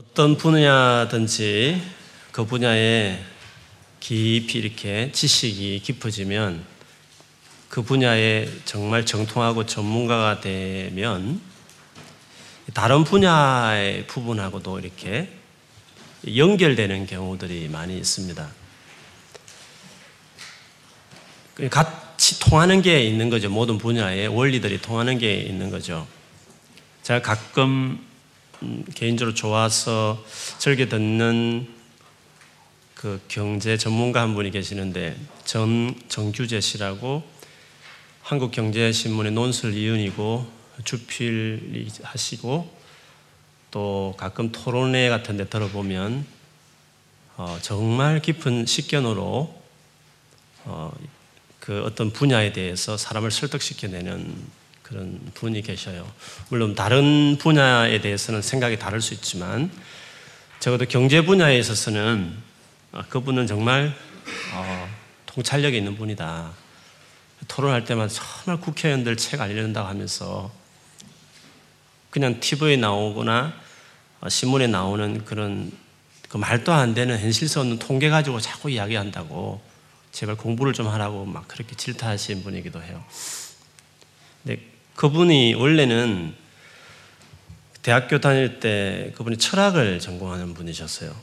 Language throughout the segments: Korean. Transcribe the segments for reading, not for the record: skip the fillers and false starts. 어떤 분야든지 그 분야에 깊이 이렇게 지식이 깊어지면 그 분야에 정말 정통하고 전문가가 되면 다른 분야의 부분하고도 이렇게 연결되는 경우들이 많이 있습니다. 같이 통하는 게 있는 거죠. 모든 분야에 원리들이 통하는 게 있는 거죠. 제가 가끔 개인적으로 좋아서 즐겨 듣는 그 경제 전문가 한 분이 계시는데 정규재 씨라고 한국경제신문의 논설위원이고 주필 하시고 또 가끔 토론회 같은 데 들어보면 정말 깊은 식견으로 그 어떤 분야에 대해서 사람을 설득시켜내는 그런 분이 계셔요. 물론 다른 분야에 대해서는 생각이 다를 수 있지만 적어도 경제 분야에 있어서는 그분은 정말 통찰력이 있는 분이다. 토론할 때마다 정말 국회의원들 책 알려준다고 하면서 그냥 TV에 나오거나 신문에 나오는 그런 그 말도 안 되는 현실성 없는 통계 가지고 자꾸 이야기한다고 제발 공부를 좀 하라고 막 그렇게 질타하신 분이기도 해요. 근데 그분이 원래는 대학교 다닐 때 그분이 철학을 전공하는 분이셨어요.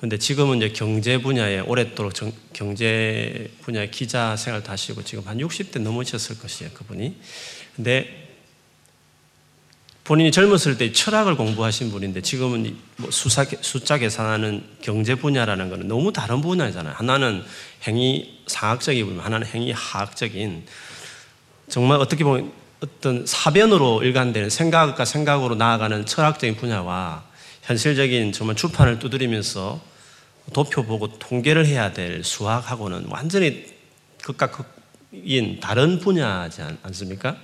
근데 지금은 이제 경제 분야에 오랫도록 경제 분야의 기자 생활을 하시고 지금 한 60대 넘으셨을 것이에요, 그분이. 근데 본인이 젊었을 때 철학을 공부하신 분인데 지금은 뭐 숫자 계산하는 경제 분야라는 거는 너무 다른 분야잖아요. 하나는 행위 상학적인 분야, 하나는 행위 하학적인. 정말 어떻게 보면 어떤 사변으로 일관되는 생각과 생각으로 나아가는 철학적인 분야와 현실적인 정말 출판을 두드리면서 도표 보고 통계를 해야 될 수학하고는 완전히 극과 극인 다른 분야지 않습니까?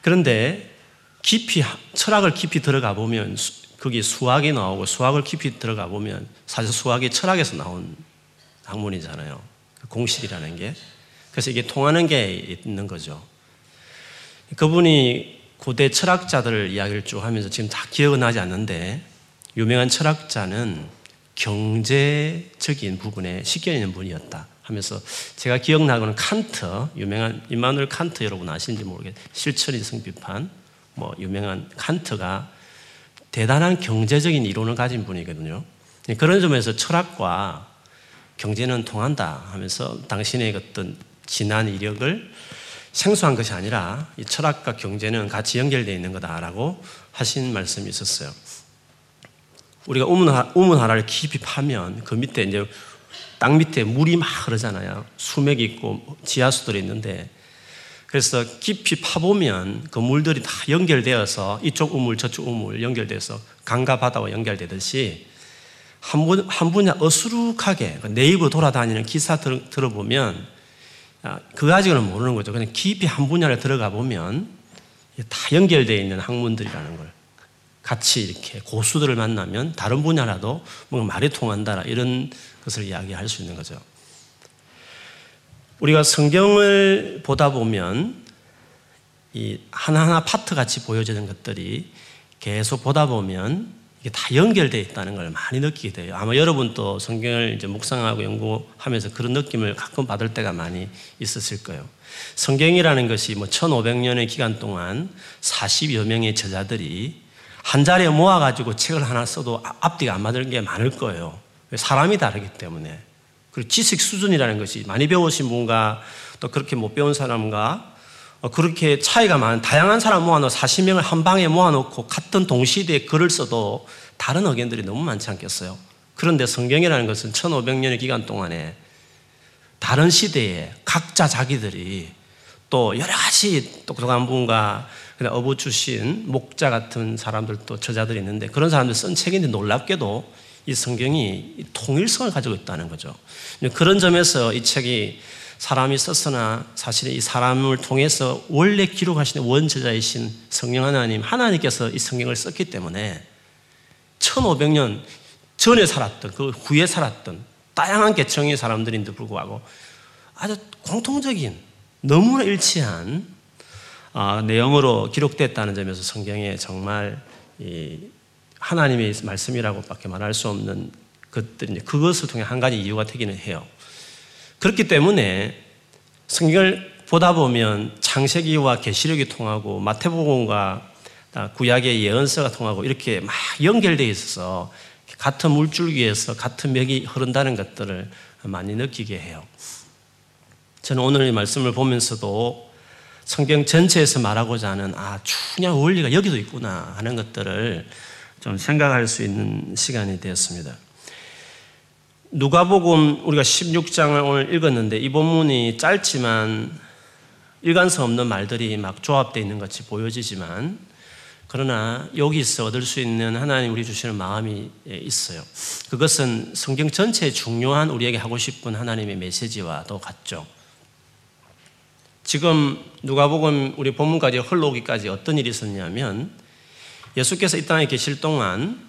그런데 깊이 철학을 깊이 들어가 보면 거기 수학이 나오고 수학을 깊이 들어가 보면 사실 수학이 철학에서 나온 학문이잖아요. 그 공식이라는 게. 그래서 이게 통하는 게 있는 거죠. 그분이 고대 철학자들 이야기를 쭉 하면서 지금 다 기억은 나지 않는데 유명한 철학자는 경제적인 부분에 식견 있는 분이었다 하면서 제가 기억나고는 칸트, 유명한 이마누엘 칸트 여러분 아시는지 모르겠는데 실천인성 비판 뭐 유명한 칸트가 대단한 경제적인 이론을 가진 분이거든요. 그런 점에서 철학과 경제는 통한다 하면서 당신의 어떤 지난 이력을 생소한 것이 아니라 이 철학과 경제는 같이 연결되어 있는 거다라고 하신 말씀이 있었어요. 우리가 우물하라를 깊이 파면 그 밑에 이제 땅 밑에 물이 막 흐르잖아요. 수맥이 있고 지하수들이 있는데 그래서 깊이 파보면 그 물들이 다 연결되어서 이쪽 우물 저쪽 우물 연결돼서 강과 바다와 연결되듯이 한 분야 어수룩하게 네이버 돌아다니는 기사 들어보면 그거 아직은 모르는 거죠. 그냥 깊이 한 분야를 들어가 보면 다 연결되어 있는 학문들이라는 걸 같이 이렇게 고수들을 만나면 다른 분야라도 뭔가 말이 통한다 이런 것을 이야기할 수 있는 거죠. 우리가 성경을 보다 보면 이 하나하나 파트 같이 보여지는 것들이 계속 보다 보면 이게 다 연결되어 있다는 걸 많이 느끼게 돼요. 아마 여러분도 성경을 이제 묵상하고 연구하면서 그런 느낌을 가끔 받을 때가 많이 있었을 거예요. 성경이라는 것이 뭐 1500년의 기간 동안 40여 명의 저자들이 한 자리에 모아가지고 책을 하나 써도 앞뒤가 안 맞는 게 많을 거예요. 사람이 다르기 때문에. 그리고 지식 수준이라는 것이 많이 배우신 분과 또 그렇게 못 배운 사람과 그렇게 차이가 많은 다양한 사람 모아놓고 40명을 한 방에 모아놓고 같은 동시대에 글을 써도 다른 의견들이 너무 많지 않겠어요? 그런데 성경이라는 것은 1500년의 기간 동안에 다른 시대에 각자 자기들이 또 여러 가지 똑똑한 분과 어부 출신 목자 같은 사람들도 저자들이 있는데 그런 사람들이 쓴 책인데 놀랍게도 이 성경이 통일성을 가지고 있다는 거죠. 그런 점에서 이 책이 사람이 썼으나 사실은 이 사람을 통해서 원래 기록하신 원저자이신 성령 하나님, 하나님께서 이 성경을 썼기 때문에 1500년 전에 살았던, 그 후에 살았던 다양한 계층의 사람들인데도 불구하고 아주 공통적인, 너무나 일치한 내용으로 기록됐다는 점에서 성경에 정말 하나님의 말씀이라고밖에 말할 수 없는 것들인데 그것을 통해 한 가지 이유가 되기는 해요. 그렇기 때문에 성경을 보다 보면 창세기와 계시록이 통하고 마태복음과 구약의 예언서가 통하고 이렇게 막 연결되어 있어서 같은 물줄기에서 같은 맥이 흐른다는 것들을 많이 느끼게 해요. 저는 오늘의 말씀을 보면서도 성경 전체에서 말하고자 하는 중요한 원리가 여기도 있구나 하는 것들을 좀 생각할 수 있는 시간이 되었습니다. 누가복음 우리가 16장을 오늘 읽었는데 이 본문이 짧지만 일관성 없는 말들이 막 조합되어 있는 것 같이 보여지지만 그러나 여기서 얻을 수 있는 하나님 우리 주시는 마음이 있어요. 그것은 성경 전체에 중요한 우리에게 하고 싶은 하나님의 메시지와도 같죠. 지금 누가복음 우리 본문까지 흘러오기까지 어떤 일이 있었냐면 예수께서 이 땅에 계실 동안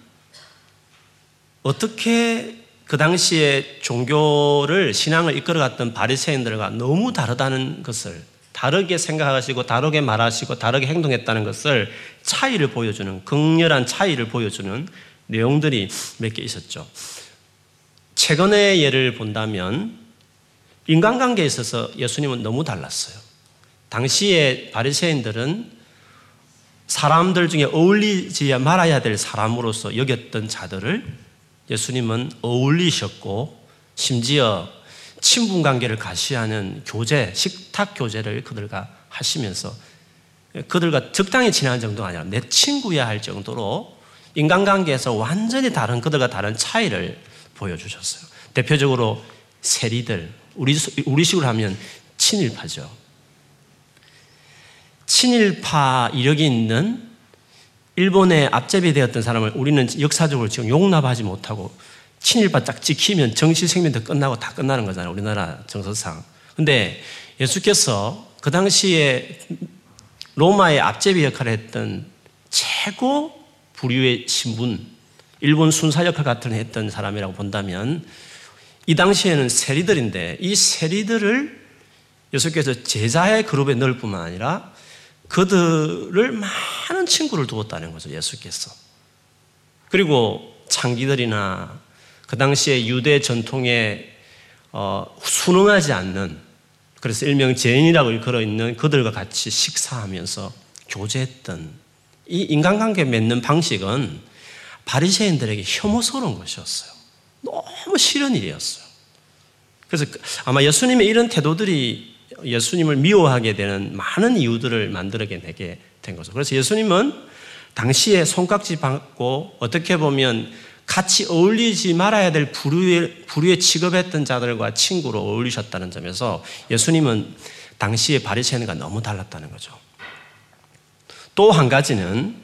어떻게 그 당시에 종교를 신앙을 이끌어갔던 바리새인들과 너무 다르다는 것을 다르게 생각하시고 다르게 말하시고 다르게 행동했다는 것을 차이를 보여주는 극렬한 차이를 보여주는 내용들이 몇 개 있었죠. 최근의 예를 본다면 인간관계에 있어서 예수님은 너무 달랐어요. 당시에 바리새인들은 사람들 중에 어울리지 말아야 될 사람으로서 여겼던 자들을 예수님은 어울리셨고 심지어 친분관계를 가시하는 교제, 식탁 교제를 그들과 하시면서 그들과 적당히 친한 정도가 아니라 내 친구야 할 정도로 인간관계에서 완전히 다른 그들과 다른 차이를 보여주셨어요. 대표적으로 세리들, 우리식으로 하면 친일파죠. 친일파 이력이 있는 일본의 앞잡이 되었던 사람을 우리는 역사적으로 지금 용납하지 못하고 친일파 딱 지키면 정치 생명도 끝나고 다 끝나는 거잖아요. 우리나라 정서상. 근데 예수께서 그 당시에 로마의 앞제비 역할을 했던 최고 부류의 신분, 일본 순사 역할 같은 했던 사람이라고 본다면 이 당시에는 세리들인데 이 세리들을 예수께서 제자의 그룹에 넣을 뿐만 아니라 그들을 많은 친구를 두었다는 거죠. 예수께서. 그리고 창기들이나 그 당시에 유대 전통에 순응하지 않는 그래서 일명 죄인이라고 일컬어 있는 그들과 같이 식사하면서 교제했던 이 인간관계 맺는 방식은 바리새인들에게 혐오스러운 것이었어요. 너무 싫은 일이었어요. 그래서 아마 예수님의 이런 태도들이 예수님을 미워하게 되는 많은 이유들을 만들어내게 된 거죠. 그래서 예수님은 당시에 손깍지 받고 어떻게 보면 같이 어울리지 말아야 될 부류의 취급했던 자들과 친구로 어울리셨다는 점에서 예수님은 당시의 바리새인과 너무 달랐다는 거죠. 또 한 가지는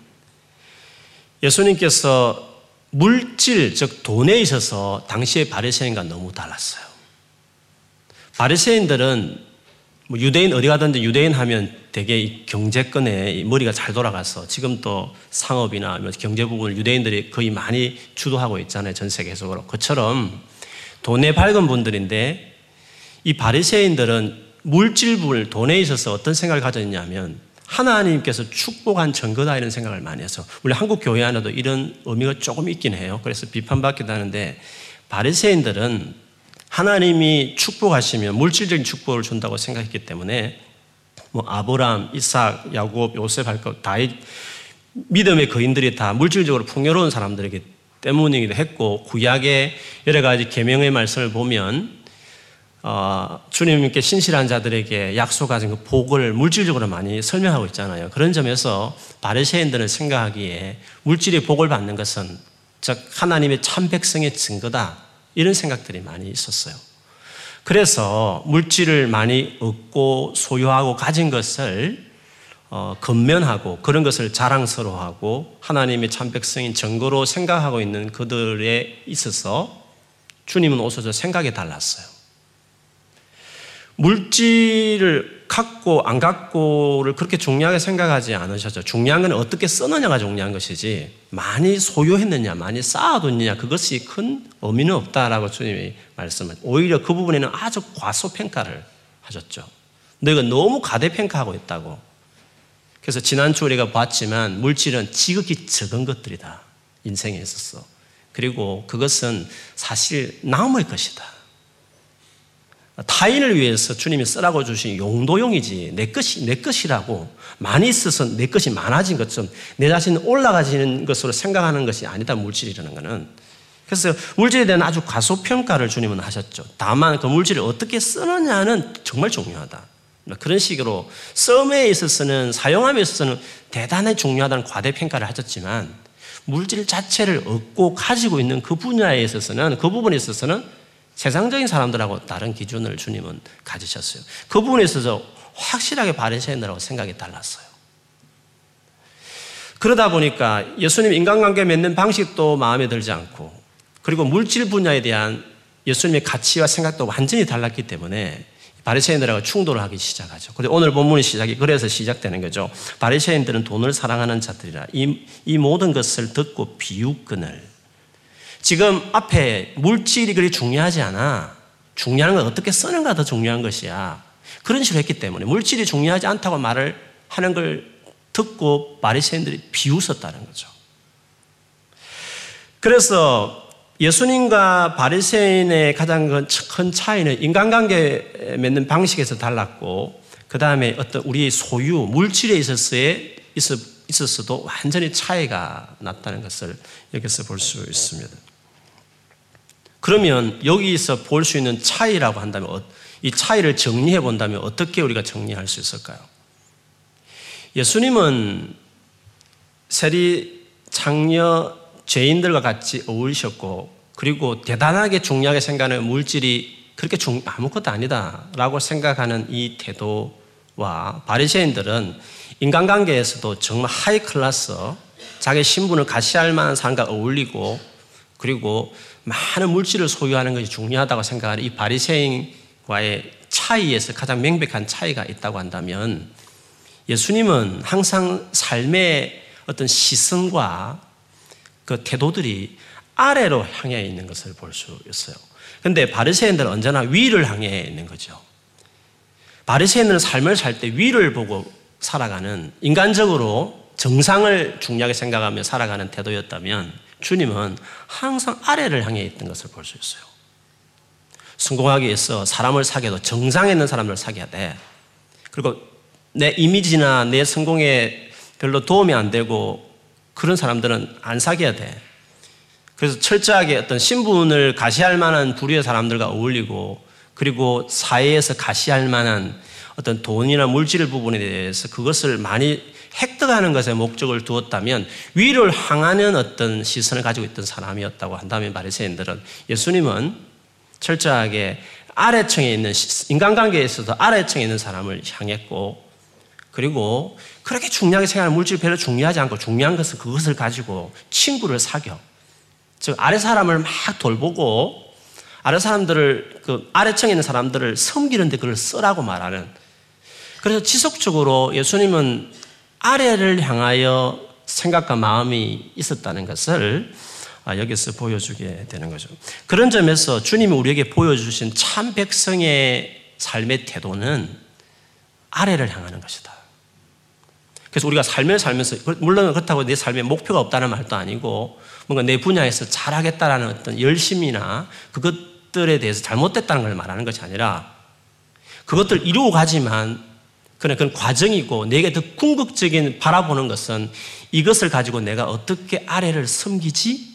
예수님께서 물질, 즉 돈에 있어서 당시의 바리새인과 너무 달랐어요. 바리새인들은 뭐 유대인 어디 가든지 유대인 하면 되게 경제권에 머리가 잘 돌아가서 지금 또 상업이나 경제 부분을 유대인들이 거의 많이 주도하고 있잖아요. 전 세계적으로. 그처럼 돈에 밝은 분들인데 이 바리새인들은 물질부를 돈에 있어서 어떤 생각을 가졌냐면 하나님께서 축복한 증거다 이런 생각을 많이 해서 원래 한국 교회 안에도 이런 의미가 조금 있긴 해요. 그래서 비판받기도 하는데 바리새인들은 하나님이 축복하시면 물질적인 축복을 준다고 생각했기 때문에 뭐 아브라함, 이삭, 야곱, 요셉 할 것 다윗 믿음의 거인들이 다 물질적으로 풍요로운 사람들이기 때문이기도 했고 구약의 여러 가지 계명의 말씀을 보면 주님께 신실한 자들에게 약속하신 그 복을 물질적으로 많이 설명하고 있잖아요. 그런 점에서 바리새인들은 생각하기에 물질이 복을 받는 것은 즉 하나님의 참 백성의 증거다. 이런 생각들이 많이 있었어요. 그래서 물질을 많이 얻고 소유하고 가진 것을 건면하고 그런 것을 자랑스러워하고 하나님의 참 백성인 증거로 생각하고 있는 그들에 있어서 주님은 오셔서 생각이 달랐어요. 물질을 갖고 안 갖고를 그렇게 중요하게 생각하지 않으셨죠. 중요한 건 어떻게 쓰느냐가 중요한 것이지 많이 소유했느냐 많이 쌓아뒀느냐 그것이 큰 의미는 없다라고 주님이 말씀을 오히려 그 부분에는 아주 과소평가를 하셨죠. 너희가 너무 과대평가하고 있다고. 그래서 지난주 우리가 봤지만 물질은 지극히 적은 것들이다. 인생에 있어서. 그리고 그것은 사실 남의 것이다. 타인을 위해서 주님이 쓰라고 주신 용도용이지 내 것이라고 많이 있어서 내 것이 많아진 것처럼 내 자신이 올라가지는 것으로 생각하는 것이 아니다, 물질이라는 것은. 그래서 물질에 대한 아주 과소평가를 주님은 하셨죠. 다만 그 물질을 어떻게 쓰느냐는 정말 중요하다. 그런 식으로 썸에 있어서는, 사용함에 있어서는 대단히 중요하다는 과대평가를 하셨지만, 물질 자체를 얻고 가지고 있는 그 분야에 있어서는, 그 부분에 있어서는 세상적인 사람들하고 다른 기준을 주님은 가지셨어요. 그 부분에 있어서 확실하게 바리새인들하고 생각이 달랐어요. 그러다 보니까 예수님 인간관계 맺는 방식도 마음에 들지 않고, 그리고 물질 분야에 대한 예수님의 가치와 생각도 완전히 달랐기 때문에 바리새인들하고 충돌을 하기 시작하죠. 그런데 오늘 본문의 시작이 그래서 시작되는 거죠. 바리새인들은 돈을 사랑하는 자들이라 이 모든 것을 듣고 비웃거늘. 지금 앞에 물질이 그리 중요하지 않아. 중요한 건 어떻게 쓰는가 더 중요한 것이야. 그런 식으로 했기 때문에 물질이 중요하지 않다고 말을 하는 걸 듣고 바리새인들이 비웃었다는 거죠. 그래서 예수님과 바리새인의 가장 큰 차이는 인간관계 맺는 방식에서 달랐고, 그 다음에 어떤 우리의 소유, 물질에 있어서도 완전히 차이가 났다는 것을 여기서 볼 수 있습니다. 그러면 여기서 볼 수 있는 차이라고 한다면, 이 차이를 정리해 본다면 어떻게 우리가 정리할 수 있을까요? 예수님은 세리, 장녀, 죄인들과 같이 어울리셨고, 그리고 대단하게 중요하게 생각하는 물질이 그렇게 아무것도 아니다라고 생각하는 이 태도와, 바리새인들은 인간관계에서도 정말 하이 클래스, 자기 신분을 가시할 만한 사람과 어울리고, 그리고 많은 물질을 소유하는 것이 중요하다고 생각하는 이 바리새인과의 차이에서 가장 명백한 차이가 있다고 한다면, 예수님은 항상 삶의 어떤 시선과 그 태도들이 아래로 향해 있는 것을 볼 수 있어요. 그런데 바리새인들은 언제나 위를 향해 있는 거죠. 바리새인들은 삶을 살 때 위를 보고 살아가는, 인간적으로 정상을 중요하게 생각하며 살아가는 태도였다면, 주님은 항상 아래를 향해 있던 것을 볼 수 있어요. 성공하기 위해서 사람을 사귀어도 정상에 있는 사람을 사귀어야 돼. 그리고 내 이미지나 내 성공에 별로 도움이 안 되고 그런 사람들은 안 사귀어야 돼. 그래서 철저하게 어떤 신분을 가시할 만한 부류의 사람들과 어울리고, 그리고 사회에서 가시할 만한 어떤 돈이나 물질 부분에 대해서 그것을 많이 획득하는 것에 목적을 두었다면, 위를 향하는 어떤 시선을 가지고 있던 사람이었다고 한다면, 바리새인들은, 예수님은 철저하게 아래층에 있는, 인간관계에서도 아래층에 있는 사람을 향했고, 그리고 그렇게 중요하게 생각하는 물질이 별로 중요하지 않고, 중요한 것은 그것을 가지고 친구를 사겨. 즉, 아래 사람을 막 돌보고, 아래 사람들을, 그 아래층에 있는 사람들을 섬기는데 그걸 쓰라고 말하는. 그래서 지속적으로 예수님은 아래를 향하여 생각과 마음이 있었다는 것을 여기서 보여주게 되는 거죠. 그런 점에서 주님이 우리에게 보여주신 참 백성의 삶의 태도는 아래를 향하는 것이다. 그래서 우리가 삶을 살면서, 물론 그렇다고 내 삶에 목표가 없다는 말도 아니고, 뭔가 내 분야에서 잘하겠다라는 어떤 열심이나 그것들에 대해서 잘못됐다는 걸 말하는 것이 아니라, 그것들 이루고 가지만 그건 과정이고, 내게 더 궁극적인 바라보는 것은 이것을 가지고 내가 어떻게 아래를 섬기지?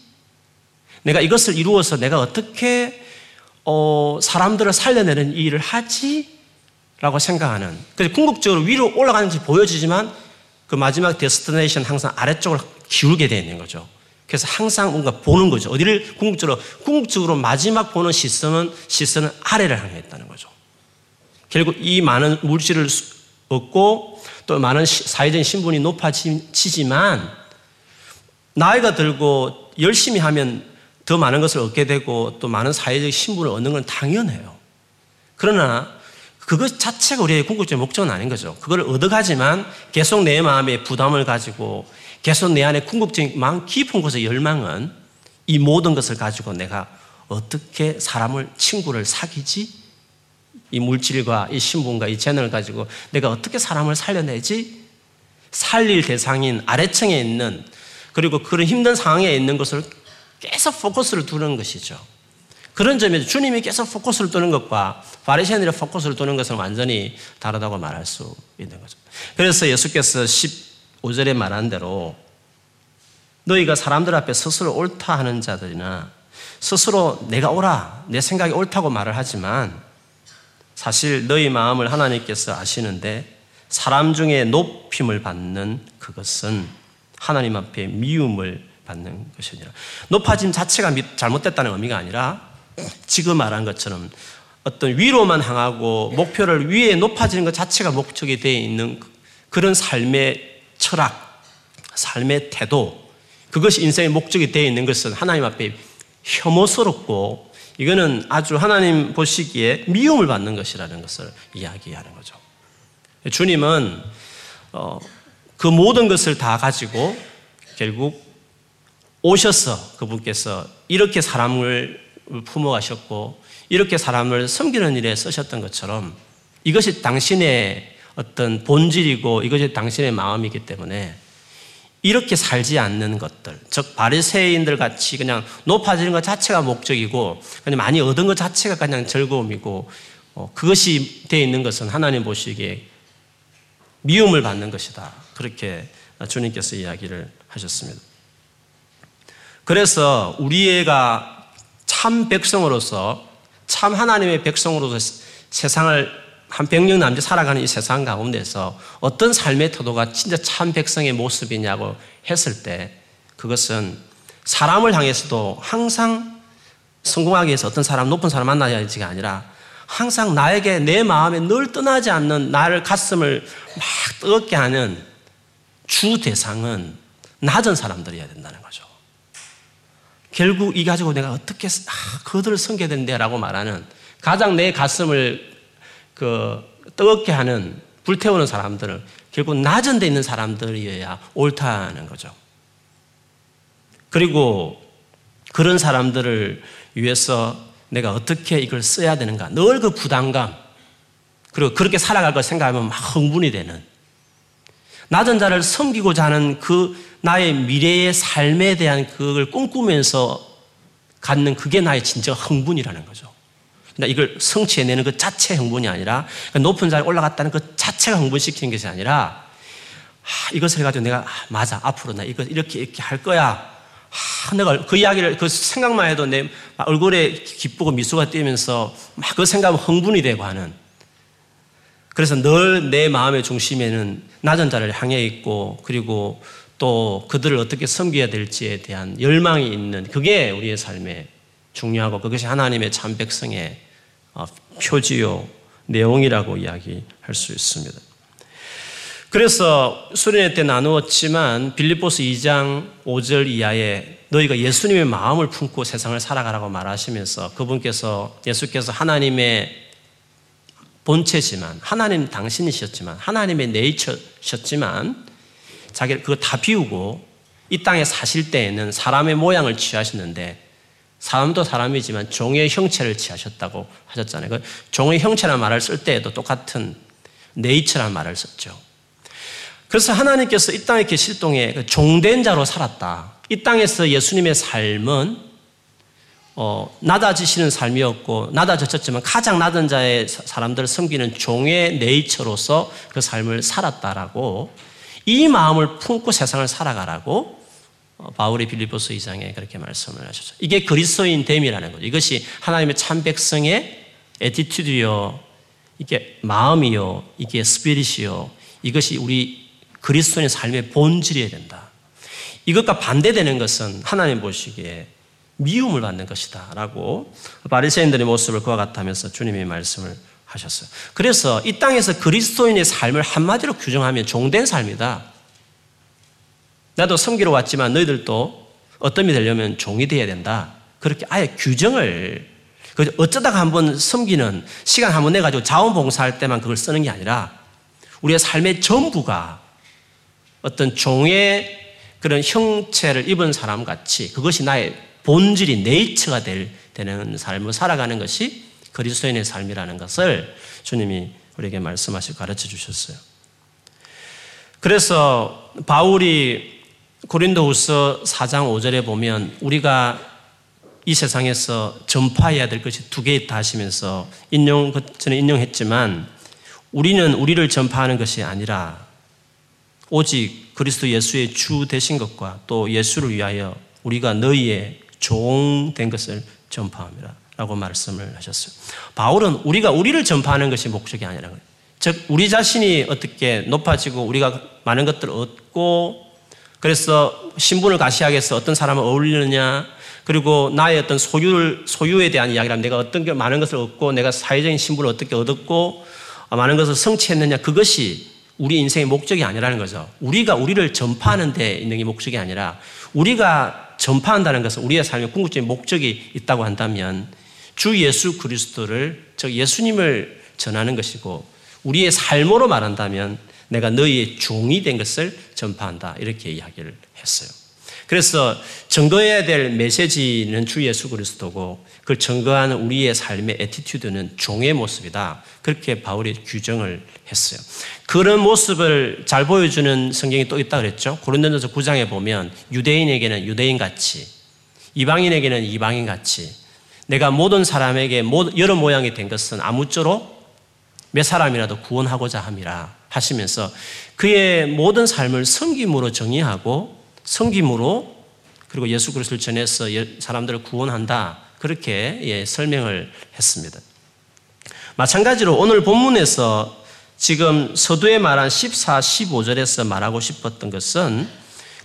내가 이것을 이루어서 내가 어떻게 사람들을 살려내는 일을 하지? 라고 생각하는. 그래서 궁극적으로 위로 올라가는지 보여지지만, 그 마지막 데스티네이션 항상 아래쪽을 기울게 되어 있는 거죠. 그래서 항상 뭔가 보는 거죠. 어디를 궁극적으로 마지막 보는 시선은 아래를 향해 있다는 거죠. 결국 이 많은 물질을 얻고 또 많은 사회적인 신분이 높아지지만, 나이가 들고 열심히 하면 더 많은 것을 얻게 되고 또 많은 사회적 신분을 얻는 건 당연해요. 그러나 그것 자체가 우리의 궁극적인 목적은 아닌 거죠. 그걸 얻어가지만 계속 내 마음에 부담을 가지고, 계속 내 안에 궁극적인 마음 깊은 곳의 열망은, 이 모든 것을 가지고 내가 어떻게 사람을, 친구를 사귀지? 이 물질과 이 신분과 이 재능을 가지고 내가 어떻게 사람을 살려내지? 살릴 대상인 아래층에 있는 그리고 그런 힘든 상황에 있는 것을 계속 포커스를 두는 것이죠. 그런 점에서 주님이 계속 포커스를 두는 것과 바리새인들의 포커스를 두는 것은 완전히 다르다고 말할 수 있는 거죠. 그래서 예수께서 15절에 말한 대로 너희가 사람들 앞에 스스로 옳다 하는 자들이나 스스로 내가 옳아, 내 생각이 옳다고 말을 하지만 사실 너희 마음을 하나님께서 아시는데 사람 중에 높임을 받는 그것은 하나님 앞에 미움을 받는 것이니라. 높아짐 자체가 잘못됐다는 의미가 아니라 지금 말한 것처럼 어떤 위로만 향하고 목표를 위에 높아지는 것 자체가 목적이 되어 있는 그런 삶의 철학, 삶의 태도, 그것이 인생의 목적이 되어 있는 것은 하나님 앞에 혐오스럽고 이거는 아주 하나님 보시기에 미움을 받는 것이라는 것을 이야기하는 거죠. 주님은 그 모든 것을 다 가지고 결국 오셔서 그분께서 이렇게 사람을 품어가셨고 이렇게 사람을 섬기는 일에 쓰셨던 것처럼 이것이 당신의 어떤 본질이고 이것이 당신의 마음이기 때문에 이렇게 살지 않는 것들, 즉 바리새인들 같이 그냥 높아지는 것 자체가 목적이고 그냥 많이 얻은 것 자체가 그냥 즐거움이고 그것이 되어 있는 것은 하나님 보시기에 미움을 받는 것이다. 그렇게 주님께서 이야기를 하셨습니다. 그래서 우리가 참 백성으로서, 참 하나님의 백성으로서 세상을 한 100년 남짓 살아가는 이 세상 가운데서 어떤 삶의 태도가 진짜 참 백성의 모습이냐고 했을 때 그것은 사람을 향해서도 항상 성공하기 위해서 어떤 사람, 높은 사람 만나야지가 아니라 항상 나에게 내 마음에 늘 떠나지 않는 나를 가슴을 막 뜨겁게 하는 주 대상은 낮은 사람들이어야 된다는 거죠. 결국 이 가지고 내가 어떻게 그들을 섬겨야 된대라고 말하는 가장 내 가슴을 뜨겁게 하는 불태우는 사람들을 결국 낮은 데 있는 사람들이어야 옳다는 거죠. 그리고 그런 사람들을 위해서 내가 어떻게 이걸 써야 되는가, 늘 그 부담감, 그리고 그렇게 살아갈 걸 생각하면 막 흥분이 되는, 낮은 자를 섬기고자 하는 그 나의 미래의 삶에 대한 그걸 꿈꾸면서 갖는 그게 나의 진짜 흥분이라는 거죠. 그러니까 이걸 성취해내는 그 자체의 흥분이 아니라, 높은 자리에 올라갔다는 그 자체가 흥분시키는 것이 아니라, 이것을 가지고 내가 맞아, 앞으로 나 이거 이렇게 할 거야. 내가 그 이야기를, 그 생각만 해도 내 얼굴에 기쁘고 미소가 띄면서 막 그 생각하면 흥분이 되고 하는, 그래서 늘 내 마음의 중심에는 낮은 자를 향해 있고 그리고 또 그들을 어떻게 섬겨야 될지에 대한 열망이 있는, 그게 우리의 삶에 중요하고 그것이 하나님의 참 백성의 표지요, 내용이라고 이야기할 수 있습니다. 그래서 수련회 때 나누었지만 빌립보서 2장 5절 이하에 너희가 예수님의 마음을 품고 세상을 살아가라고 말하시면서 예수께서 하나님의 본체지만, 하나님 당신이셨지만, 하나님의 네이처셨지만 자기 그거 다 비우고 이 땅에 사실 때에는 사람의 모양을 취하셨는데, 사람도 사람이지만 종의 형체를 취하셨다고 하셨잖아요. 그 종의 형체라는 말을 쓸 때에도 똑같은 네이처라는 말을 썼죠. 그래서 하나님께서 이 땅에 계실 동에 종된 자로 살았다. 이 땅에서 예수님의 삶은 낮아지시는 삶이었고, 낮아졌지만 가장 낮은 자의 사람들을 섬기는 종의 네이처로서 그 삶을 살았다라고, 이 마음을 품고 세상을 살아가라고 바울이 빌립보서 2장에 그렇게 말씀을 하셨죠. 이게 그리스도인 됨이라는 거죠. 이것이 하나님의 참 백성의 애티튜드요, 이게 마음이요, 이게 스피릿이요, 이것이 우리 그리스도인의 삶의 본질이어야 된다. 이것과 반대되는 것은 하나님 보시기에 미움을 받는 것이다 라고 바리새인들의 모습을 그와 같다면서 주님이 말씀을 하셨어요. 그래서 이 땅에서 그리스도인의 삶을 한마디로 규정하면 종된 삶이다. 나도 섬기러 왔지만 너희들도 어떤 이 되려면 종이 되어야 된다. 그렇게 아예 규정을, 어쩌다가 한번 섬기는 시간 한번 내가지고 자원봉사할 때만 그걸 쓰는 게 아니라 우리의 삶의 전부가 어떤 종의 그런 형체를 입은 사람같이 그것이 나의 본질이 네이처가 되는 삶을 살아가는 것이 그리스도인의 삶이라는 것을 주님이 우리에게 말씀하시고 가르쳐 주셨어요. 그래서 바울이 고린도후서 4장 5절에 보면 우리가 이 세상에서 전파해야 될 것이 두 개 있다 하시면서 저는 인용했지만 우리는 우리를 전파하는 것이 아니라 오직 그리스도 예수의 주 되신 것과 또 예수를 위하여 우리가 너희의 종된 것을 전파합니다 라고 말씀을 하셨어요. 바울은 우리를 전파하는 것이 목적이 아니라는 거예요. 즉 우리 자신이 어떻게 높아지고 우리가 많은 것들을 얻고 그래서 신분을 가시하게해서 어떤 사람을 어울리느냐 그리고 나의 어떤 소유에 대한 이야기라면 내가 어떤 게 많은 것을 얻고 내가 사회적인 신분을 어떻게 얻었고 많은 것을 성취했느냐 그것이 우리 인생의 목적이 아니라는 거죠. 우리가 우리를 전파하는 데 있는 게 목적이 아니라 우리가 전파한다는 것은 우리의 삶의 궁극적인 목적이 있다고 한다면 주 예수 그리스도를 즉 예수님을 전하는 것이고 우리의 삶으로 말한다면 내가 너희의 종이 된 것을 전파한다 이렇게 이야기를 했어요. 그래서 증거해야 될 메시지는 주 예수 그리스도고 그걸 증거하는 우리의 삶의 애티튜드는 종의 모습이다. 그렇게 바울이 규정을 했어요. 그런 모습을 잘 보여주는 성경이 또 있다 그랬죠. 고린도전서 9장에 보면 유대인에게는 유대인같이 이방인에게는 이방인같이 내가 모든 사람에게 여러 모양이 된 것은 아무쪼록 몇 사람이라도 구원하고자 함이라 하시면서 그의 모든 삶을 섬김으로 정의하고 섬김으로 그리고 예수 그리스도를 전해서 사람들을 구원한다 그렇게 설명을 했습니다. 마찬가지로 오늘 본문에서 지금 서두에 말한 14, 15절에서 말하고 싶었던 것은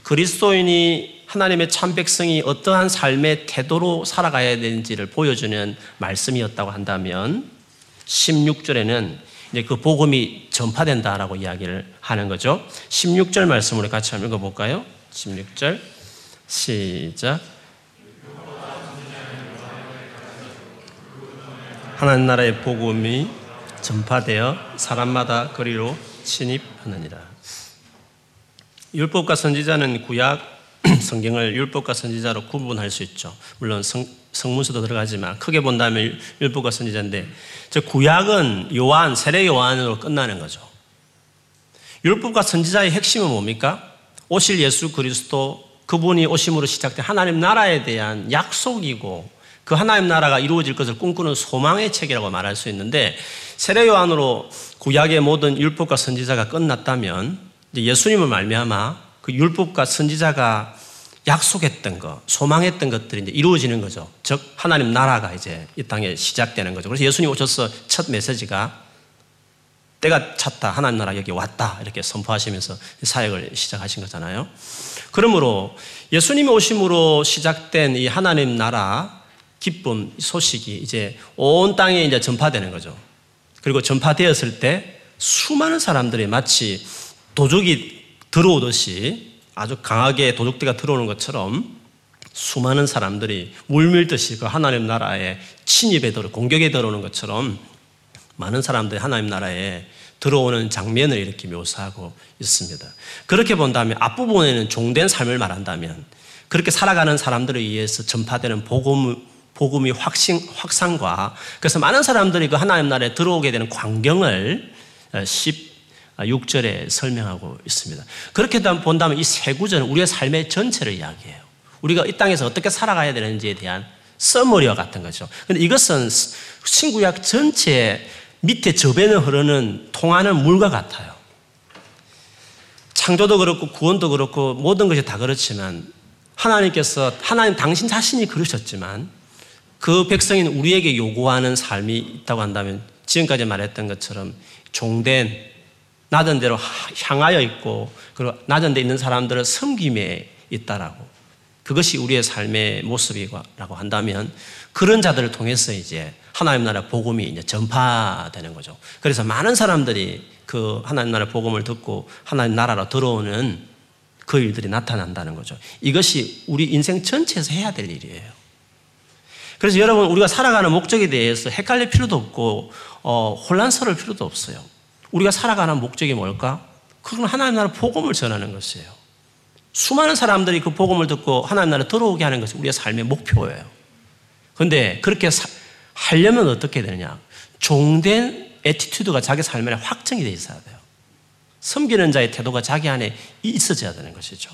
그리스도인이 하나님의 참 백성이 어떠한 삶의 태도로 살아가야 되는지를 보여주는 말씀이었다고 한다면 16절에는 이제 그 복음이 전파된다라고 이야기를 하는 거죠. 16절 말씀을 우리 같이 한번 읽어볼까요? 16절 시작. 하나님 나라의 복음이 전파되어 사람마다 거리로 침입하느니라. 율법과 선지자는 구약 성경을 율법과 선지자로 구분할 수 있죠. 물론 성문서도 들어가지만 크게 본다면 율법과 선지자인데 저 구약은 요한, 세례 요한으로 끝나는 거죠. 율법과 선지자의 핵심은 뭡니까? 오실 예수 그리스도 그분이 오심으로 시작된 하나님 나라에 대한 약속이고 그 하나님 나라가 이루어질 것을 꿈꾸는 소망의 책이라고 말할 수 있는데 세례 요한으로 구약의 모든 율법과 선지자가 끝났다면 이제 예수님을 말미암아 그 율법과 선지자가 약속했던 것, 소망했던 것들이 이제 이루어지는 거죠. 즉 하나님 나라가 이제 이 땅에 시작되는 거죠. 그래서 예수님 오셔서 첫 메시지가 때가 찼다. 하나님 나라 여기 왔다. 이렇게 선포하시면서 사역을 시작하신 거잖아요. 그러므로 예수님이 오심으로 시작된 이 하나님 나라 기쁨 소식이 이제 온 땅에 이제 전파되는 거죠. 그리고 전파되었을 때 수많은 사람들이 마치 도적이 들어오듯이 아주 강하게 도적대가 들어오는 것처럼 수많은 사람들이 물밀듯이 그 하나님 나라에 침입에 들어 공격에 들어오는 것처럼 많은 사람들이 하나님 나라에 들어오는 장면을 이렇게 묘사하고 있습니다. 그렇게 본다면 앞부분에는 종된 삶을 말한다면 그렇게 살아가는 사람들에 의해서 전파되는 복음의 확산과 그래서 많은 사람들이 그 하나님 나라에 들어오게 되는 광경을 16절에 설명하고 있습니다. 그렇게 본다면 이 세 구절은 우리의 삶의 전체를 이야기해요. 우리가 이 땅에서 어떻게 살아가야 되는지에 대한 서머리와 같은 거죠. 그런데 이것은 신구약 전체에 밑에 저변을 흐르는 통하는 물과 같아요. 창조도 그렇고 구원도 그렇고 모든 것이 다 그렇지만 하나님 당신 자신이 그러셨지만 그 백성인 우리에게 요구하는 삶이 있다고 한다면 지금까지 말했던 것처럼 종된 낮은 데로 향하여 있고 그리고 낮은 데 있는 사람들을 섬김에 있다라고 그것이 우리의 삶의 모습이라고 한다면 그런 자들을 통해서 이제 하나님 나라 복음이 이제 전파되는 거죠. 그래서 많은 사람들이 그 하나님 나라 복음을 듣고 하나님 나라로 들어오는 그 일들이 나타난다는 거죠. 이것이 우리 인생 전체에서 해야 될 일이에요. 그래서 여러분 우리가 살아가는 목적에 대해서 헷갈릴 필요도 없고 혼란스러울 필요도 없어요. 우리가 살아가는 목적이 뭘까? 그건 하나님 나라 복음을 전하는 것이에요. 수많은 사람들이 그 복음을 듣고 하나님 나라에 들어오게 하는 것이 우리의 삶의 목표예요. 그런데 그렇게 하려면 어떻게 되느냐? 종된 애티튜드가 자기 삶에 확정이 되어 있어야 돼요. 섬기는 자의 태도가 자기 안에 있어져야 되는 것이죠.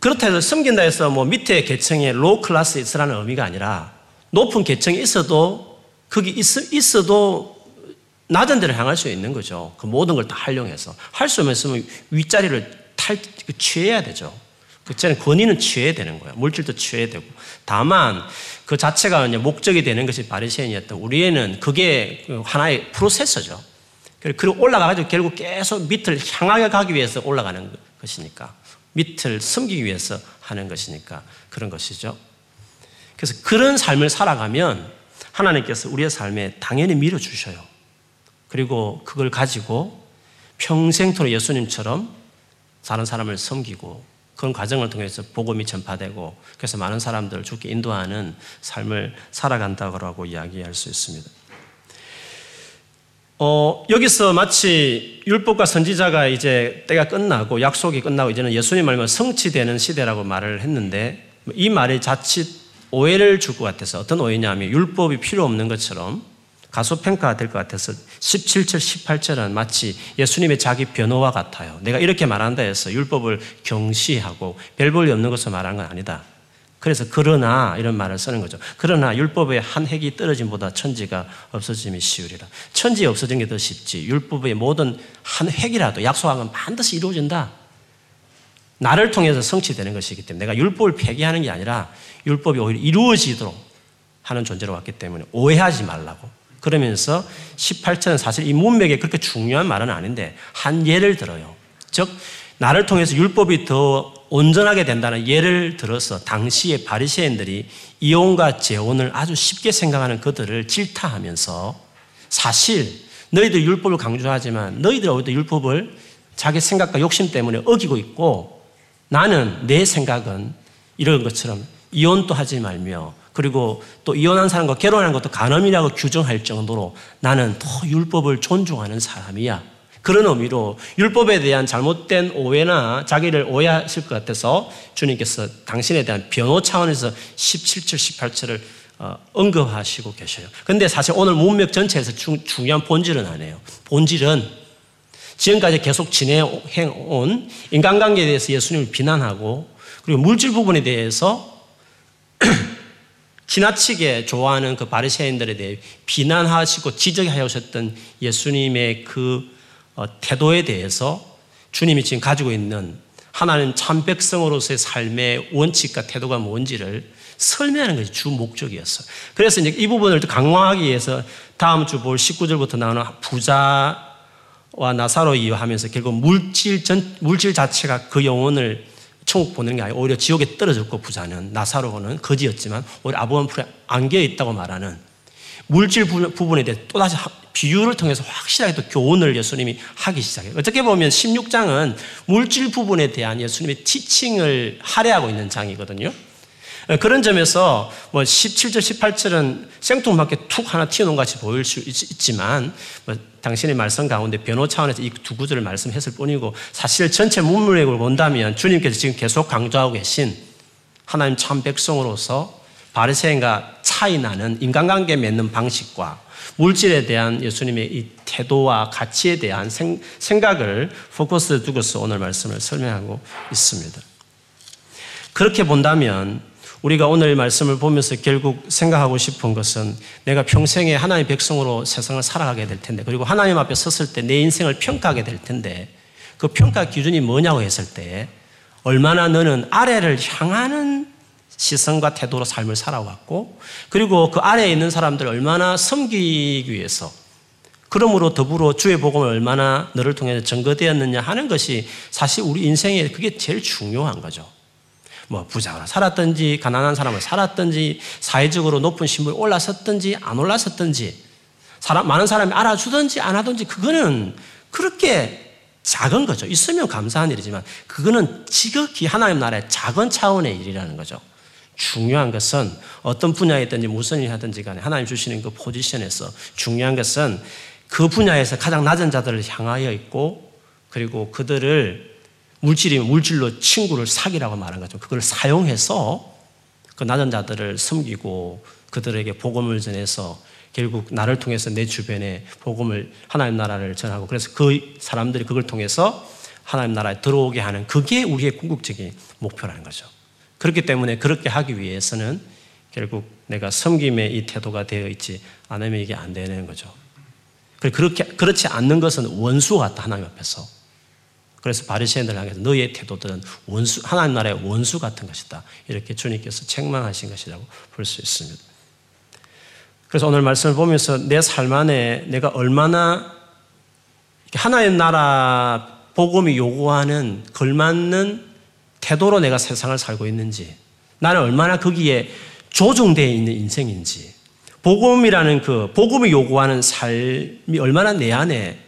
그렇다 해서 섬긴다 해서 뭐 밑에 계층에 로우 클래스에 있으라는 의미가 아니라 높은 계층에 있어도 거기 있어도 낮은 데를 향할 수 있는 거죠. 그 모든 걸 다 활용해서. 할 수 없으면 윗자리를 취해야 되죠. 그때는 권위는 취해야 되는 거예요. 물질도 취해야 되고. 다만 그 자체가 이제 목적이 되는 것이 바리새인이었다. 우리에는 그게 하나의 프로세서죠. 그리고 올라가가지고 결국 계속 밑을 향하게 가기 위해서 올라가는 것이니까. 밑을 섬기기 위해서 하는 것이니까 그런 것이죠. 그래서 그런 삶을 살아가면 하나님께서 우리의 삶에 당연히 밀어주셔요. 그리고 그걸 가지고 평생토록 예수님처럼 다른 사람을 섬기고 그런 과정을 통해서 복음이 전파되고 그래서 많은 사람들을 주께 인도하는 삶을 살아간다고 이야기할 수 있습니다. 여기서 마치 율법과 선지자가 이제 때가 끝나고 약속이 끝나고 이제는 예수님 말만 성취되는 시대라고 말을 했는데 이 말이 자칫 오해를 줄 것 같아서 어떤 오해냐면 율법이 필요 없는 것처럼 가소평가가 될 것 같아서 17절, 18절은 마치 예수님의 자기 변호와 같아요. 내가 이렇게 말한다 해서 율법을 경시하고 별 볼이 없는 것을 말한 건 아니다. 그래서 그러나 이런 말을 쓰는 거죠. 그러나 율법의 한 핵이 떨어짐보다 천지가 없어짐이 쉬우리라. 천지에 없어진 게 더 쉽지. 율법의 모든 한 핵이라도 약속하면 반드시 이루어진다. 나를 통해서 성취되는 것이기 때문에 내가 율법을 폐기하는 게 아니라 율법이 오히려 이루어지도록 하는 존재로 왔기 때문에 오해하지 말라고. 그러면서 18절은 사실 이 문맥에 그렇게 중요한 말은 아닌데 한 예를 들어요. 즉 나를 통해서 율법이 더 온전하게 된다는 예를 들어서 당시의 바리새인들이 이혼과 재혼을 아주 쉽게 생각하는 그들을 질타하면서 사실 너희들 율법을 강조하지만 너희들 오히려 율법을 자기 생각과 욕심 때문에 어기고 있고 나는 내 생각은 이런 것처럼 이혼도 하지 말며 그리고 또 이혼한 사람과 결혼한 것도 간음이라고 규정할 정도로 나는 더 율법을 존중하는 사람이야. 그런 의미로 율법에 대한 잘못된 오해나 자기를 오해하실 것 같아서 주님께서 당신에 대한 변호 차원에서 17절, 18절을 언급하시고 계셔요. 근데 사실 오늘 문맥 전체에서 중요한 본질은 아니에요. 본질은 지금까지 계속 진행해온 인간관계에 대해서 예수님을 비난하고 그리고 물질 부분에 대해서 지나치게 좋아하는 그 바리새인들에 대해 비난하시고 지적하여 오셨던 예수님의 그 태도에 대해서 주님이 지금 가지고 있는 하나님 참 백성으로서의 삶의 원칙과 태도가 뭔지를 설명하는 것이 주 목적이었어요. 그래서 이제 이 부분을 또 강화하기 위해서 다음 주 볼 19절부터 나오는 부자와 나사로 이어하면서 결국 물질 자체가 그 영혼을 천국 보내는 게 아니라 오히려 지옥에 떨어졌고 부자는 나사로는 거지였지만 오히려 아브람 풀에 안겨 있다고 말하는 물질 부분에 대해 또다시 비유를 통해서 확실하게 또 교훈을 예수님이 하기 시작해요. 어떻게 보면 16장은 물질 부분에 대한 예수님의 티칭을 할애하고 있는 장이거든요. 그런 점에서 뭐 17절, 18절은 생뚱맞게 툭 하나 튀어놓은 것 같이 보일 수 있지만 당신의 말씀 가운데 변호 차원에서 이 두 구절을 말씀했을 뿐이고 사실 전체 문맥을 본다면 주님께서 지금 계속 강조하고 계신 하나님 참 백성으로서 바리새인과 차이나는 인간관계 맺는 방식과 물질에 대한 예수님의 이 태도와 가치에 대한 생각을 포커스에 두고서 오늘 말씀을 설명하고 있습니다. 그렇게 본다면 우리가 오늘 말씀을 보면서 결국 생각하고 싶은 것은 내가 평생에 하나님의 백성으로 세상을 살아가게 될 텐데 그리고 하나님 앞에 섰을 때 내 인생을 평가하게 될 텐데 그 평가 기준이 뭐냐고 했을 때 얼마나 너는 아래를 향하는 시선과 태도로 삶을 살아왔고 그리고 그 아래에 있는 사람들을 얼마나 섬기기 위해서 그러므로 더불어 주의 복음을 얼마나 너를 통해서 증거되었느냐 하는 것이 사실 우리 인생에 그게 제일 중요한 거죠. 뭐 부자로 살았든지 가난한 사람을 살았든지 사회적으로 높은 신분에 올라섰든지 안 올라섰든지 많은 사람이 알아주든지 안 하든지 그거는 그렇게 작은 거죠. 있으면 감사한 일이지만 그거는 지극히 하나님 나라의 작은 차원의 일이라는 거죠. 중요한 것은 어떤 분야에 있든지 무슨 일 하든지 간에 하나님 주시는 그 포지션에서 중요한 것은 그 분야에서 가장 낮은 자들을 향하여 있고 그리고 그들을 물질이면 물질로 친구를 사귀라고 말한 거죠. 그걸 사용해서 그 낮은 자들을 섬기고 그들에게 복음을 전해서 결국 나를 통해서 내 주변에 복음을 하나님 나라를 전하고 그래서 그 사람들이 그걸 통해서 하나님 나라에 들어오게 하는 그게 우리의 궁극적인 목표라는 거죠. 그렇기 때문에 그렇게 하기 위해서는 결국 내가 섬김의 이 태도가 되어 있지 않으면 이게 안 되는 거죠. 그렇지 않는 것은 원수 같다, 하나님 앞에서. 그래서 바리새인들 향해서 너의 태도들은 원수, 하나님 나라의 원수 같은 것이다. 이렇게 주님께서 책망하신 것이라고 볼 수 있습니다. 그래서 오늘 말씀을 보면서 내 삶 안에 내가 얼마나 하나의 나라 복음이 요구하는 걸맞는 태도로 내가 세상을 살고 있는지, 나는 얼마나 거기에 조종되어 있는 인생인지, 복음이라는 그 복음이 요구하는 삶이 얼마나 내 안에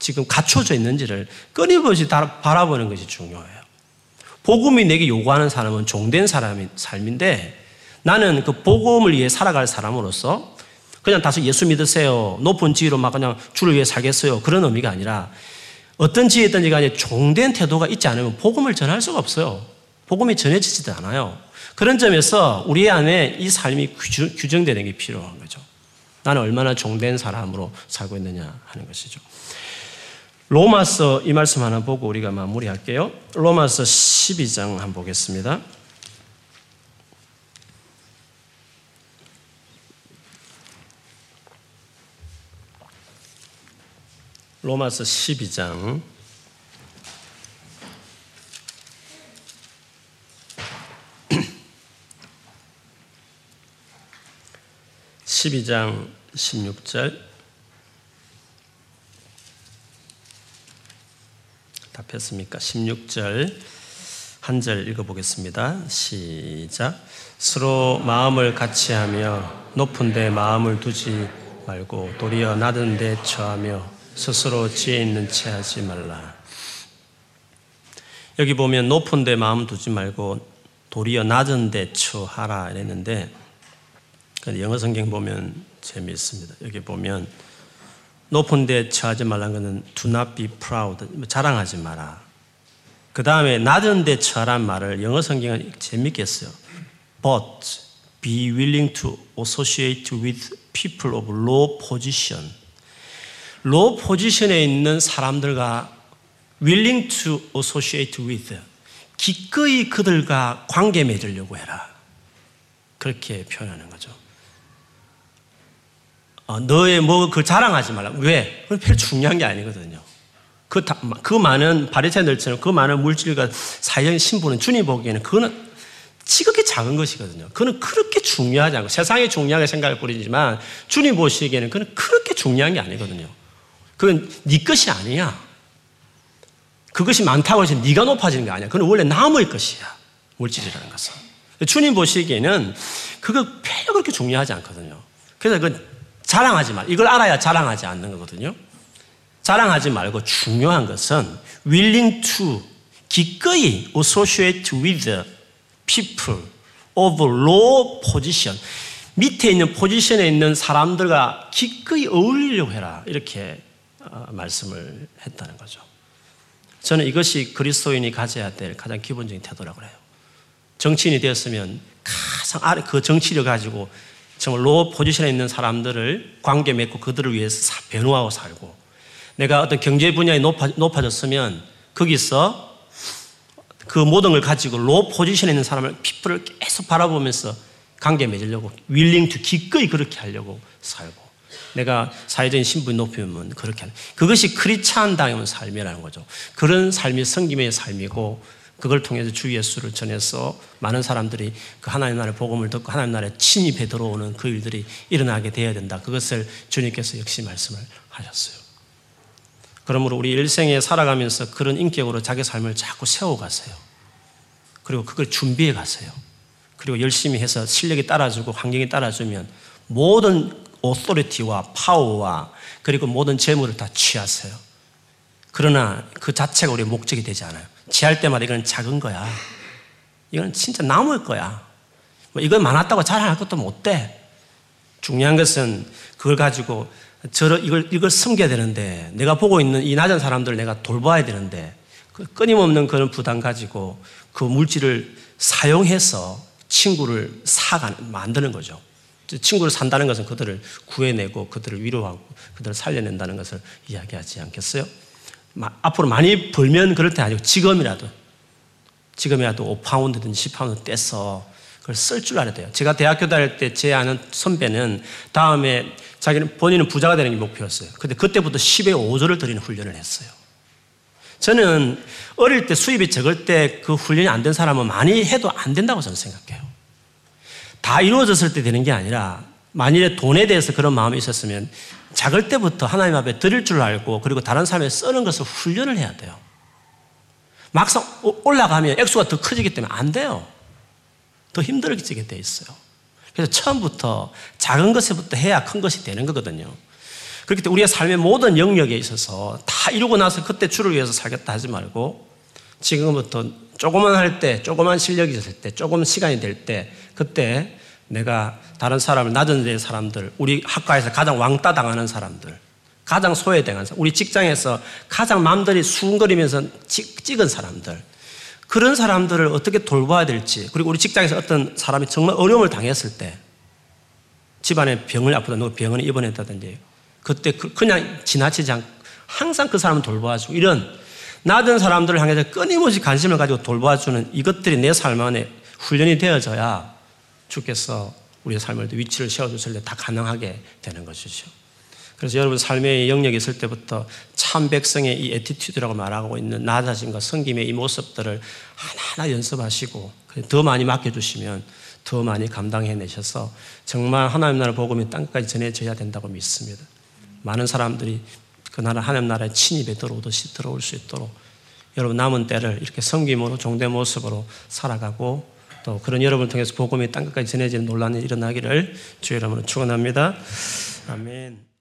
지금 갖춰져 있는지를 끊임없이 바라보는 것이 중요해요. 복음이 내게 요구하는 사람은 종된 사람인 삶인데, 나는 그 복음을 위해 살아갈 사람으로서 그냥 다소 예수 믿으세요, 높은 지위로 막 그냥 주를 위해 살겠어요, 그런 의미가 아니라 어떤 지위든지 간에 종된 태도가 있지 않으면 복음을 전할 수가 없어요. 복음이 전해지지도 않아요. 그런 점에서 우리 안에 이 삶이 규정되는 게 필요한 거죠. 나는 얼마나 종된 사람으로 살고 있느냐 하는 것이죠. 로마서 이 말씀 하나 보고 우리가 마무리할게요. 로마서 12장 한번 보겠습니다. 로마서 12장 12장 16절 답했습니까? 16절 한 절 읽어보겠습니다. 시작. 서로 마음을 같이 하며 높은 데 마음을 두지 말고 도리어 낮은 데 처하며 스스로 지혜 있는 채 하지 말라. 여기 보면 높은 데 마음 두지 말고 도리어 낮은 데 처하라 이랬는데, 영어 성경 보면 재미있습니다. 여기 보면 높은 데 처하지 말라는 것은 do not be proud, 자랑하지 마라. 그 다음에 낮은 데 처하란 말을 영어 성경은 재미있게 써요. But be willing to associate with people of low position. low position에 있는 사람들과 willing to associate with, 기꺼이 그들과 관계 맺으려고 해라. 그렇게 표현하는 거죠. 너의 뭐 그걸 자랑하지 말라. 왜? 그건 별로 중요한 게 아니거든요. 그 많은 바리새인들처럼 그 많은 물질과 사회적인 신분은 주님 보기에는 그거는 지극히 작은 것이거든요. 그거는 그렇게 중요하지 않고 세상에 중요하게 생각할 뿐이지만 주님 보시기에는 그건 그렇게 중요한 게 아니거든요. 그건 네 것이 아니야. 그것이 많다고 해서 네가 높아지는 게 아니야. 그건 원래 남의 것이야, 물질이라는 것은. 주님 보시기에는 그거 별로 그렇게 중요하지 않거든요. 그래서 그건 자랑하지 말. 이걸 알아야 자랑하지 않는 거거든요. 자랑하지 말고 중요한 것은 willing to, 기꺼이 associate with people of low position. 밑에 있는 포지션에 있는 사람들과 기꺼이 어울리려고 해라. 이렇게 말씀을 했다는 거죠. 저는 이것이 그리스도인이 가져야 될 가장 기본적인 태도라고 해요. 정치인이 되었으면 가장 그 정치를 가지고 정말 로우 포지션에 있는 사람들을 관계 맺고 그들을 위해서 변호하고 살고, 내가 어떤 경제 분야에 높아졌으면 거기서 그 모든 걸 가지고 로우 포지션에 있는 사람을, 피플을 계속 바라보면서 관계 맺으려고 willing to, 기꺼이 그렇게 하려고 살고, 내가 사회적인 신분이 높으면 그렇게 하는, 그것이 크리스찬다운 삶이라는 거죠. 그런 삶이 섬김의 삶이고, 그걸 통해서 주 예수를 전해서 많은 사람들이 그 하나님 나라의 복음을 듣고 하나님 나라에 침입해 들어오는 그 일들이 일어나게 되어야 된다. 그것을 주님께서 역시 말씀을 하셨어요. 그러므로 우리 일생에 살아가면서 그런 인격으로 자기 삶을 자꾸 세워가세요. 그리고 그걸 준비해 가세요. 그리고 열심히 해서 실력이 따라주고 환경이 따라주면 모든 오토리티와 파워와 그리고 모든 재물을 다 취하세요. 그러나 그 자체가 우리의 목적이 되지 않아요. 취할 때마다 이건 작은 거야, 이건 진짜 남을 거야, 뭐 이건 많았다고 자랑할 것도 못 돼. 중요한 것은 그걸 가지고 이걸 섬겨야 되는데, 내가 보고 있는 이 낮은 사람들을 내가 돌봐야 되는데, 그 끊임없는 그런 부담 가지고 그 물질을 사용해서 친구를 만드는 거죠. 친구를 산다는 것은 그들을 구해내고 그들을 위로하고 그들을 살려낸다는 것을 이야기하지 않겠어요? 앞으로 많이 벌면 그럴 때 아니고 지금이라도 5파운드든 10파운드 떼서 그걸 쓸 줄 알아야 돼요. 제가 대학교 다닐 때 제 아는 선배는 다음에 본인은 부자가 되는 게 목표였어요. 근데 그때부터 10의 5조를 드리는 훈련을 했어요. 저는 어릴 때 수입이 적을 때 그 훈련이 안 된 사람은 많이 해도 안 된다고 저는 생각해요. 다 이루어졌을 때 되는 게 아니라 만일에 돈에 대해서 그런 마음이 있었으면 작을 때부터 하나님 앞에 드릴 줄 알고 그리고 다른 사람에게 쓰는 것을 훈련을 해야 돼요. 막상 올라가면 액수가 더 커지기 때문에 안 돼요. 더 힘들어지게 돼 있어요. 그래서 처음부터 작은 것에부터 해야 큰 것이 되는 거거든요. 그렇기 때문에 우리의 삶의 모든 영역에 있어서 다 이루고 나서 그때 주를 위해서 살겠다 하지 말고 지금부터 조금만 할 때, 조금만 실력이 있을 때, 조금 시간이 될 때 그때 내가 다른 사람을 낮은 데 사람들, 우리 학과에서 가장 왕따 당하는 사람들, 가장 소외당하는 사람들, 우리 직장에서 가장 마음들이 수근거리면서 찍은 사람들, 그런 사람들을 어떻게 돌봐야 될지, 그리고 우리 직장에서 어떤 사람이 정말 어려움을 당했을 때 집안에 병을 아프다, 누가 병원에 입원했다든지 그때 그냥 지나치지 않고 항상 그 사람을 돌봐주고 이런 낮은 사람들을 향해서 끊임없이 관심을 가지고 돌봐주는 이것들이 내 삶 안에 훈련이 되어져야 주께서 우리의 삶을 위치를 세워주실 때 다 가능하게 되는 것이죠. 그래서 여러분 삶의 영역이 있을 때부터 참 백성의 이 애티튜드라고 말하고 있는 나 자신과 섬김의 이 모습들을 하나하나 연습하시고 더 많이 맡겨주시면 더 많이 감당해내셔서 정말 하나님 나라 복음이 땅까지 전해져야 된다고 믿습니다. 많은 사람들이 그 나라 하나님 나라의 침입에 들어오듯이 들어올 수 있도록 여러분 남은 때를 이렇게 섬김으로 종된 모습으로 살아가고 또 그런 여러분을 통해서 복음이 땅까지 전해지는 놀라운 일이 일어나기를 주의 이름으로 축원합니다. 아멘.